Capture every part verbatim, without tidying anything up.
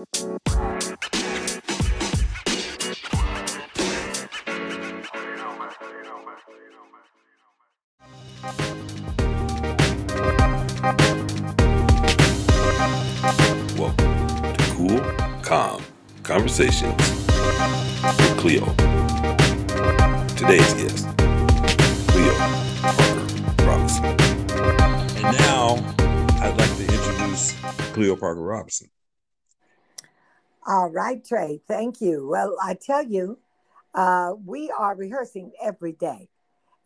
Welcome to Cool, Calm Conversations with Cleo. Today's guest, Cleo Parker Robinson. And now, I'd like to introduce Cleo Parker Robinson. All right, Trey. Thank you. Well, I tell you, uh, we are rehearsing every day,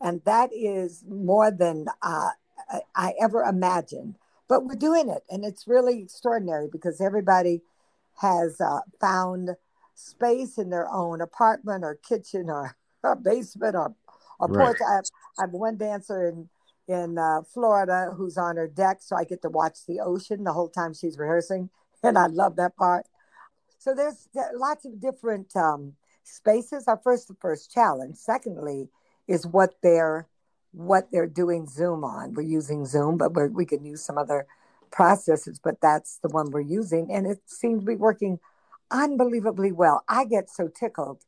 and that is more than uh, I ever imagined. But we're doing it, and it's really extraordinary because everybody has uh, found space in their own apartment or kitchen or, or basement or, or porch. Right. I, have, I have one dancer in in uh, Florida who's on her deck, so I get to watch the ocean the whole time she's rehearsing, and I love that part. So there's lots of different um, spaces. Our first, the first challenge. Secondly, is what they're what they're doing Zoom on. We're using Zoom, but we're, we can use some other processes. But that's the one we're using, and it seems to be working unbelievably well. I get so tickled.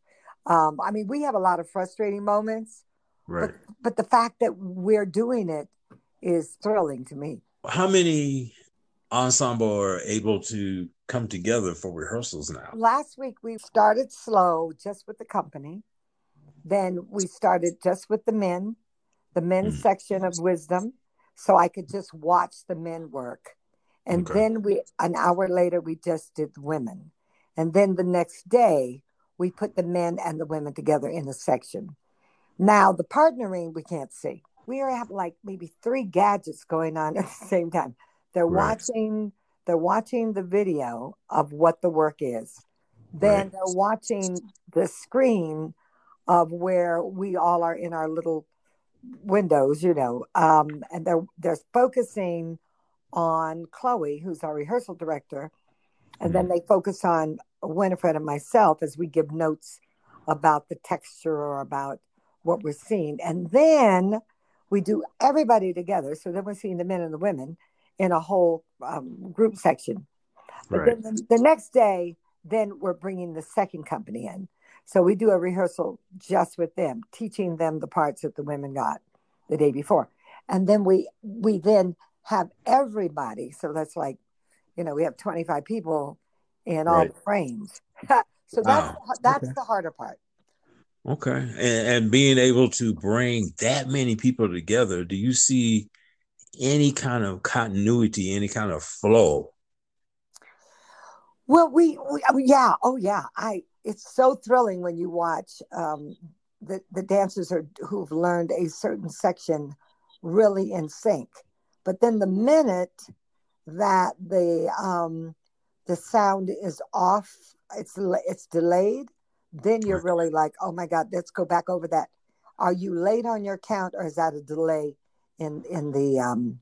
Um, I mean, we have a lot of frustrating moments, right? But, but the fact that we're doing it is thrilling to me. How many ensemble are able to come together for rehearsals now? Last week, we started slow just with the company. Then we started just with the men, the men's mm-hmm. section of Wisdom. So I could just watch the men work. And okay. then we, an hour later, we just did women. And then the next day, we put the men and the women together in a section. Now the partnering, we can't see. We have like maybe three gadgets going on at the same time. They're right. watching They're watching the video of what the work is. Then right. they're watching the screen of where we all are in our little windows, you know, um, and they're, they're focusing on Chloe, who's our rehearsal director. And mm-hmm. then they focus on Winifred and myself as we give notes about the texture or about what we're seeing. And then we do everybody together. So then we're seeing the men and the women in a whole um, group section. But right. then the, the next day, then we're bringing the second company in. So we do a rehearsal just with them, teaching them the parts that the women got the day before. And then we we then have everybody. So that's like, you know, we have twenty-five people in all right. the frames. So wow. that's, that's okay. the harder part. Okay. And, and being able to bring that many people together, do you see any kind of continuity, any kind of flow? Well, we, we yeah, oh yeah, I. It's so thrilling when you watch um, the the dancers are, who've learned a certain section really in sync, but then the minute that the um, the sound is off, it's it's delayed, then you're right. really like, oh my God, let's go back over that. Are you late on your count, or is that a delay in in the um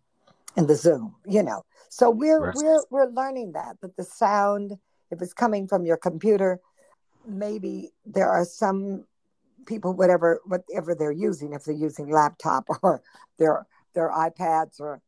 in the Zoom, you know? So we're right. we're we're learning that that the sound, if it's coming from your computer, maybe there are some people whatever whatever they're using, if they're using laptop or their their iPads or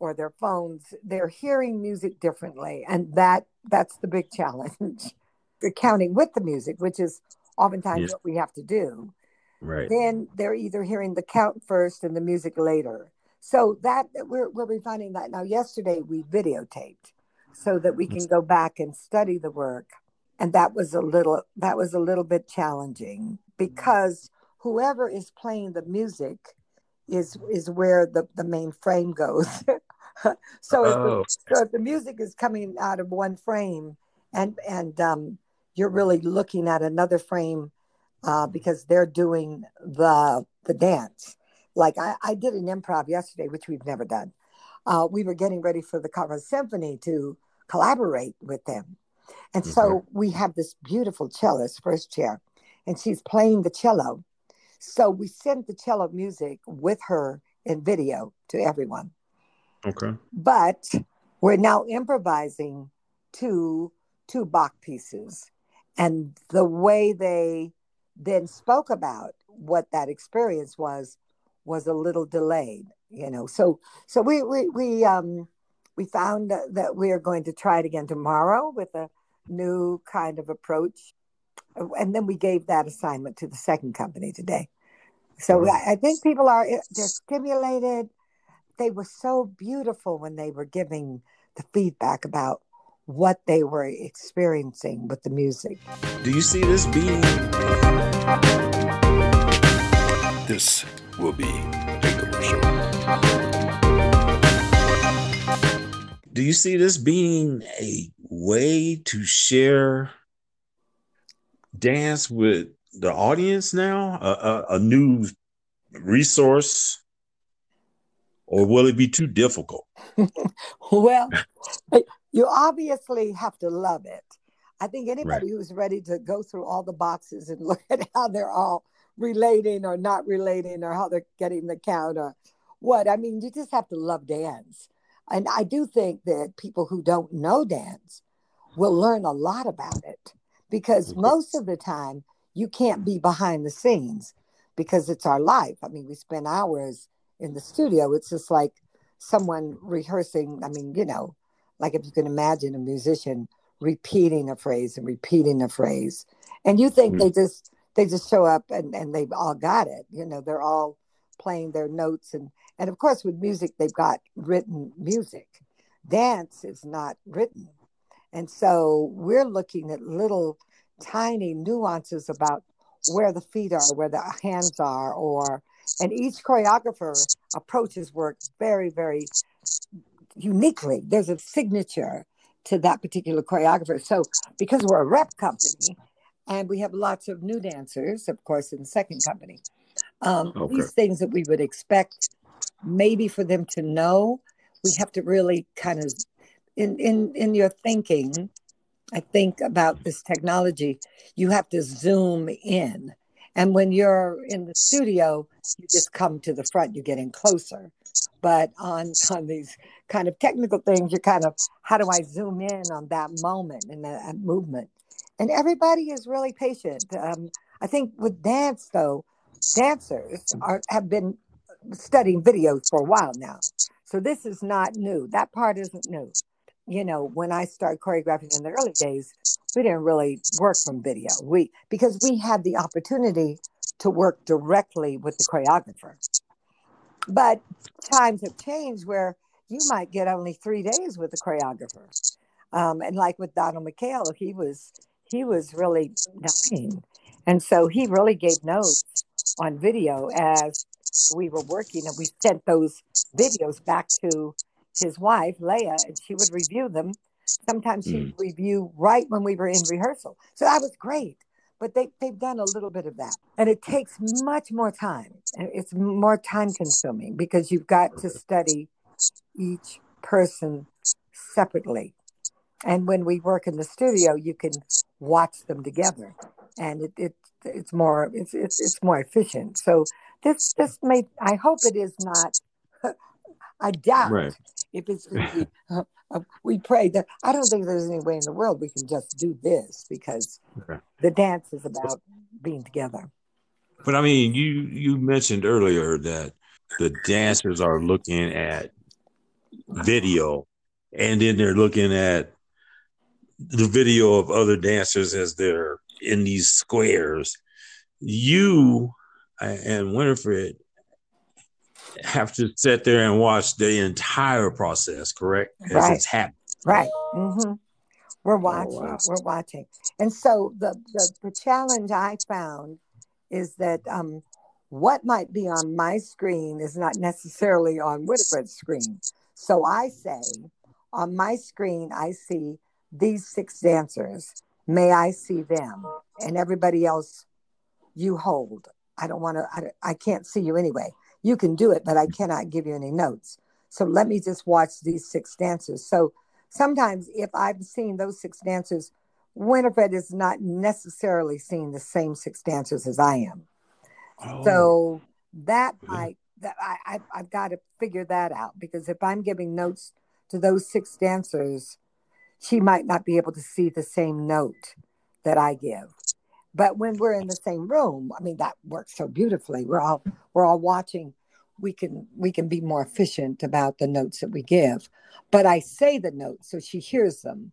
or their phones, they're hearing music differently, and that that's the big challenge. They're counting with the music, which is oftentimes yes. what we have to do. Right. Then they're either hearing the count first and the music later. So that we're we're refining that now. Yesterday we videotaped so that we can go back and study the work, and that was a little that was a little bit challenging because whoever is playing the music is is where the, the main frame goes. so, oh. if the, so if the music is coming out of one frame and and um, you're really looking at another frame. Uh, because they're doing the the dance. Like I, I did an improv yesterday, which we've never done. Uh, we were getting ready for the Carver Symphony to collaborate with them. And mm-hmm. so we have this beautiful cellist, first chair, and she's playing the cello. So we sent the cello music with her in video to everyone. Okay. But we're now improvising two, two Bach pieces. And the way they then spoke about what that experience was, was a little delayed, you know. So, so we we we um we found that we're going to try it again tomorrow with a new kind of approach. And then we gave that assignment to the second company today. So I think people are, they're stimulated. They were so beautiful when they were giving the feedback about what they were experiencing with the music. Do you see this being? This will be a commercial. Do you see this being a way to share dance with the audience now? A, a, a new resource? Or will it be too difficult? Well, you obviously have to love it. I think anybody right. who's ready to go through all the boxes and look at how they're all relating or not relating or how they're getting the count or what. I mean, you just have to love dance. And I do think that people who don't know dance will learn a lot about it, because most of the time you can't be behind the scenes because it's our life. I mean, we spend hours in the studio. It's just like someone rehearsing. I mean, you know, like if you can imagine a musician repeating a phrase and repeating a phrase, and you think mm-hmm. they just they just show up and, and they've all got it. You know, they're all playing their notes. And, and of course, with music, they've got written music. Dance is not written. And so we're looking at little tiny nuances about where the feet are, where the hands are, or and each choreographer approaches work very, very uniquely. There's a signature to that particular choreographer. So because we're a rep company and we have lots of new dancers, of course, in the second company, um, okay. these things that we would expect maybe for them to know, we have to really kind of, in, in, in your thinking, I think about this technology, you have to zoom in. And when you're in the studio, you just come to the front, you're getting closer. But on, on these kind of technical things, you're kind of, how do I zoom in on that moment and that, that movement? And everybody is really patient. Um, I think with dance, though, dancers are, have been studying videos for a while now. So this is not new. That part isn't new. You know, when I started choreographing in the early days, we didn't really work from video. We because we had the opportunity to work directly with the choreographer. But times have changed where you might get only three days with the choreographer. Um, and like with Donald McKayle, he was he was really dying, and so he really gave notes on video as we were working, and we sent those videos back to his wife, Leah, and she would review them. Sometimes she'd mm. review right when we were in rehearsal. So that was great. But they, they've done a little bit of that. And it takes much more time. And it's more time consuming because you've got to study each person separately. And when we work in the studio, you can watch them together. And it, it it's more it's, it's it's more efficient. So this this may I hope it is not I doubt right. if it's we, uh, we pray that I don't think there's any way in the world we can just do this because okay. the dance is about being together. But I mean, you you mentioned earlier that the dancers are looking at video, and then they're looking at the video of other dancers as they're in these squares. You and Winifred have to sit there and watch the entire process, correct? As right. it's happening. Right. Mm-hmm. We're watching. Oh, wow. We're watching. And so the, the, the challenge I found is that um, what might be on my screen is not necessarily on Winifred's screen. So I say, on my screen, I see these six dancers. May I see them? And everybody else, you hold. I don't want to, I, I can't see you anyway. You can do it, but I cannot give you any notes. So let me just watch these six dancers. So sometimes if I've seen those six dancers, Winifred is not necessarily seeing the same six dancers as I am. Oh. So that yeah. I that I, I I've got to figure that out, because if I'm giving notes to those six dancers, she might not be able to see the same note that I give. But when we're in the same room, I mean, that works so beautifully. We're all we're all watching. We can we can be more efficient about the notes that we give. But I say the notes so she hears them,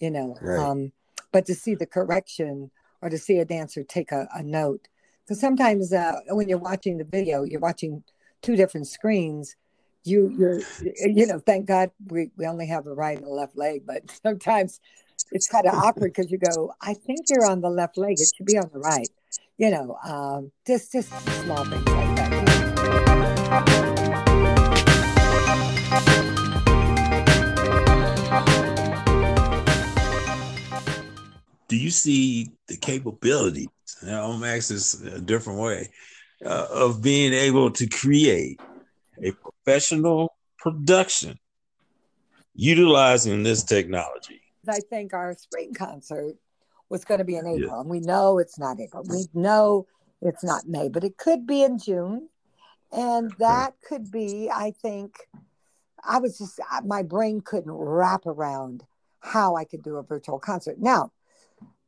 you know. Right. Um, but to see the correction or to see a dancer take a, a note. Because sometimes uh, when you're watching the video, you're watching two different screens. You, you're, you know, thank God we, we only have a right and a left leg, but sometimes it's kind of awkward because you go, I think you're on the left leg. It should be on the right. You know, um, just, just small things like that. Do you see the capabilities? Now, OMAX is a different way uh, of being able to create a professional production utilizing this technology. I think our spring concert was going to be in April, yeah. and we know it's not April. We know it's not May, but it could be in June, and that could be, I think, I was just, my brain couldn't wrap around how I could do a virtual concert. Now,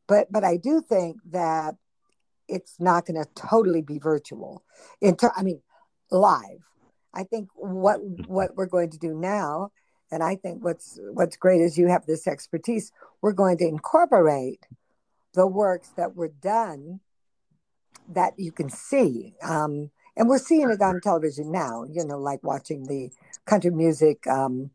But but I do think that it's not going to totally be virtual. In ter- I mean, live. I think what what we're going to do now, and I think what's what's great is you have this expertise. We're going to incorporate the works that were done that you can see, um, and we're seeing it on television now. You know, like watching the country music, um,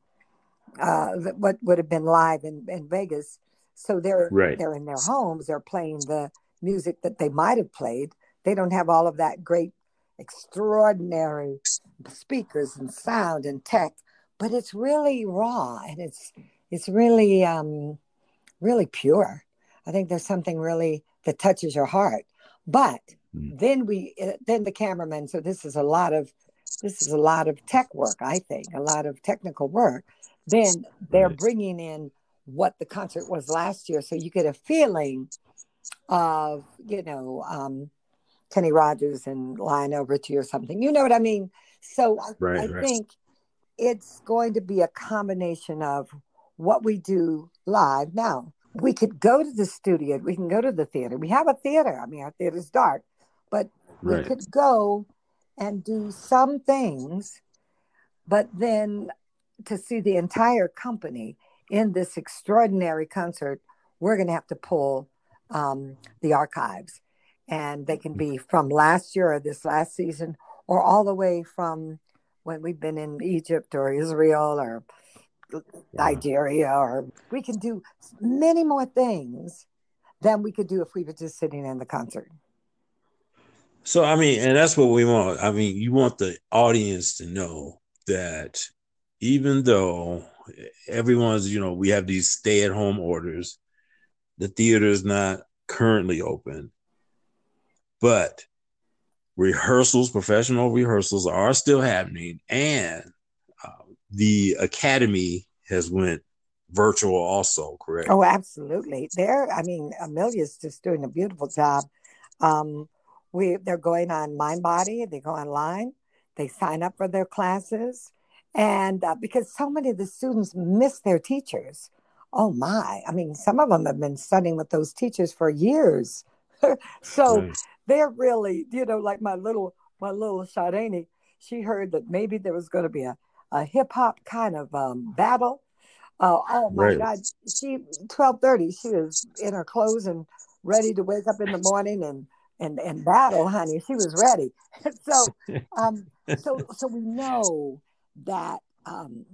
uh, what would have been live in, in Vegas. So they're right. they're in their homes. They're playing the music that they might have played. They don't have all of that great, extraordinary speakers and sound and tech, but it's really raw and it's it's really um, really pure. I think there's something really that touches your heart. But mm. then we then the cameraman. So this is a lot of this is a lot of tech work. I think a lot of technical work. Then they're right. bringing in what the concert was last year. So you get a feeling of, you know, um, Kenny Rogers and Lionel Richie or something, you know what I mean? So I, right, I right. think it's going to be a combination of what we do live. Now we could go to the studio, we can go to the theater. We have a theater. I mean, our theater's dark, but right. we could go and do some things, but then to see the entire company in this extraordinary concert, we're going to have to pull um, the archives. And they can be from last year or this last season, or all the way from when we've been in Egypt or Israel or yeah. Nigeria, or we can do many more things than we could do if we were just sitting in the concert. So, I mean, and that's what we want. I mean, you want the audience to know that even though everyone's, you know, we have these stay-at-home orders. The theater is not currently open, but rehearsals, professional rehearsals, are still happening, and uh, the academy has went virtual, also, correct? Oh, absolutely. There, I mean, Amelia's just doing a beautiful job. Um, we they're going on MindBody. They go online. They sign up for their classes. And uh, because so many of the students miss their teachers. Oh, my. I mean, some of them have been studying with those teachers for years. So nice. They're really, you know, like my little my little Shardini, she heard that maybe there was going to be a, a hip hop kind of um, battle. Uh, oh, my right. God. She twelve thirty, she was in her clothes and ready to wake up in the morning and and, and battle, honey. She was ready. so, um, so, so we know that um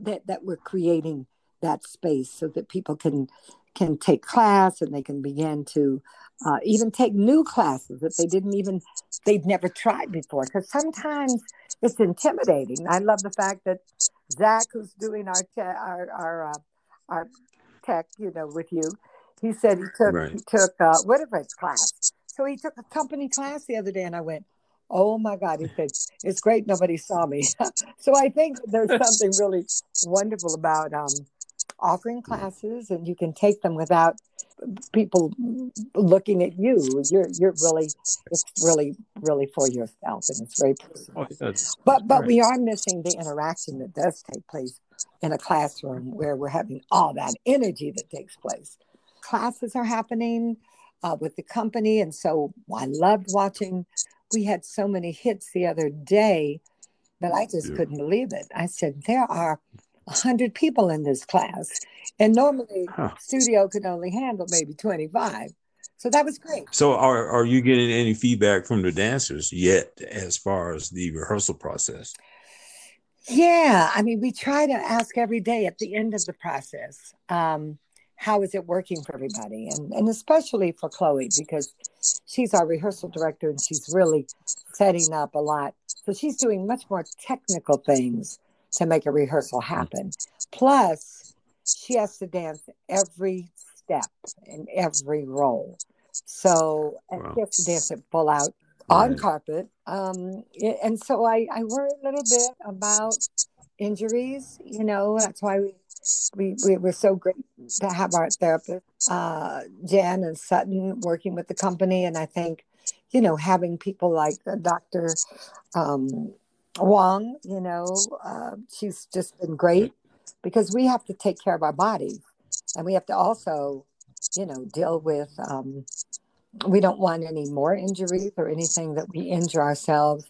that that we're creating that space so that people can can take class, and they can begin to uh, even take new classes that they didn't even they'd never tried before, because sometimes it's intimidating. I love the fact that Zach, who's doing our te- our our, uh, our tech, you know, with you, he said he took right. he took uh, Winifred's class. So he took a company class the other day, and I went, oh my God, he said, it's great nobody saw me. So I think there's something really wonderful about um, offering classes, and you can take them without people looking at you. You're you're really, it's really, really for yourself, and it's very personal. Oh, but, but we are missing the interaction that does take place in a classroom where we're having all that energy that takes place. Classes are happening uh, with the company, and so I loved watching. We had so many hits the other day that I just yeah. couldn't believe it. I said, there are one hundred people in this class. And normally, huh. studio could only handle maybe twenty-five. So that was great. So are, are you getting any feedback from the dancers yet as far as the rehearsal process? Yeah. I mean, we try to ask every day at the end of the process, um, how is it working for everybody? And, and especially for Chloe, because she's our rehearsal director and she's really setting up a lot. So she's doing much more technical things to make a rehearsal happen. Plus, she has to dance every step in every role. So and wow. she has to dance it full out on right. carpet. Um, and so I, I worry a little bit about injuries. You know, that's why we, we, we were so great to have our therapist, uh, Jan and Sutton, working with the company. And I think, you know, having people like Doctor Um, Wong, you know, uh, she's just been great, because we have to take care of our body, and we have to also, you know, deal with, um, we don't want any more injuries or anything that we injure ourselves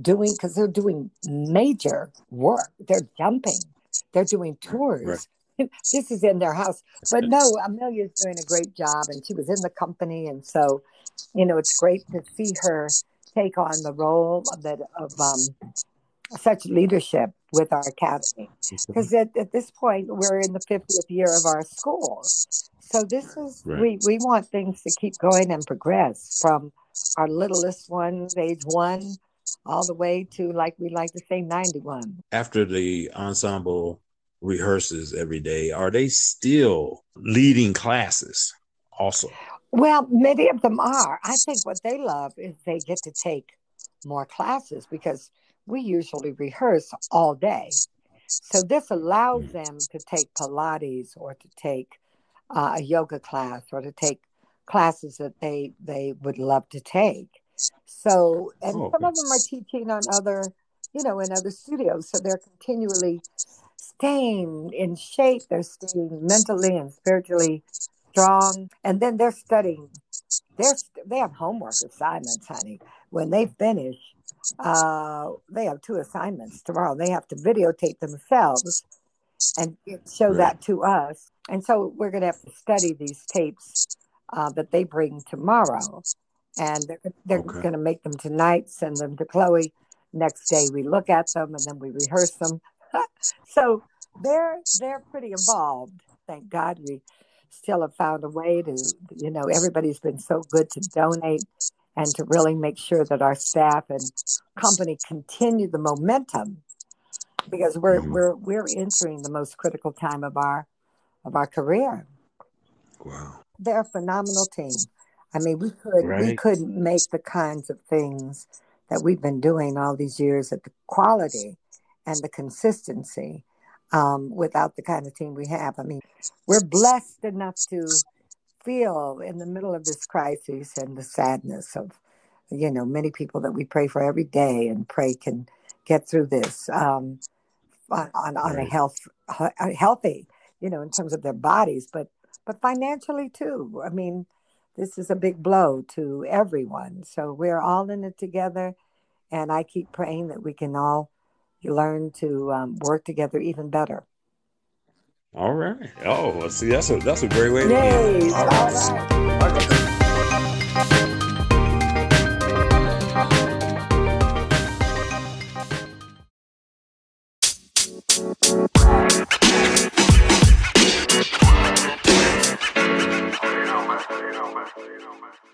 doing, because they're doing major work. They're jumping. They're doing tours. Right. This is in their house. But no, Amelia's doing a great job, and she was in the company. And so, you know, it's great to see her take on the role of, that, of um, such leadership with our academy. Because at, at this point, we're in the fiftieth year of our school. So this is, right. we, we want things to keep going and progress from our littlest one, age one, all the way to, like we like to say, ninety-one. After the ensemble rehearses every day, are they still leading classes also? Well, many of them are. I think what they love is they get to take more classes, because we usually rehearse all day. So this allows them to take Pilates, or to take uh, a yoga class, or to take classes that they, they would love to take. So, and oh, some of them are teaching on other, you know, in other studios. So they're continually staying in shape. They're staying mentally and spiritually strong, and then they're studying. They're they have homework assignments, honey. When they finish, uh, they have two assignments tomorrow. They have to videotape themselves and show right. that to us. And so we're going to have to study these tapes uh, that they bring tomorrow, and they're they're okay. going to make them tonight, send them to Chloe. Next day we look at them, and then we rehearse them. So they're they're pretty involved. Thank God we still have found a way to, you know, everybody's been so good to donate and to really make sure that our staff and company continue the momentum, because we're we're we're entering the most critical time of our of our career. Wow. They're a phenomenal team. I mean, we could right. we couldn't make the kinds of things that we've been doing all these years at the quality and the consistency. Um, without the kind of team we have. I mean, we're blessed enough to feel in the middle of this crisis and the sadness of, you know, many people that we pray for every day and pray can get through this um, on, on, on a health, a healthy, you know, in terms of their bodies, but, but financially too. I mean, this is a big blow to everyone. So we're all in it together. And I keep praying that we can all you learn to um, work together even better. All right. Oh, let's see. That's a that's a great way to Yay. Be. All, All right. right. All right.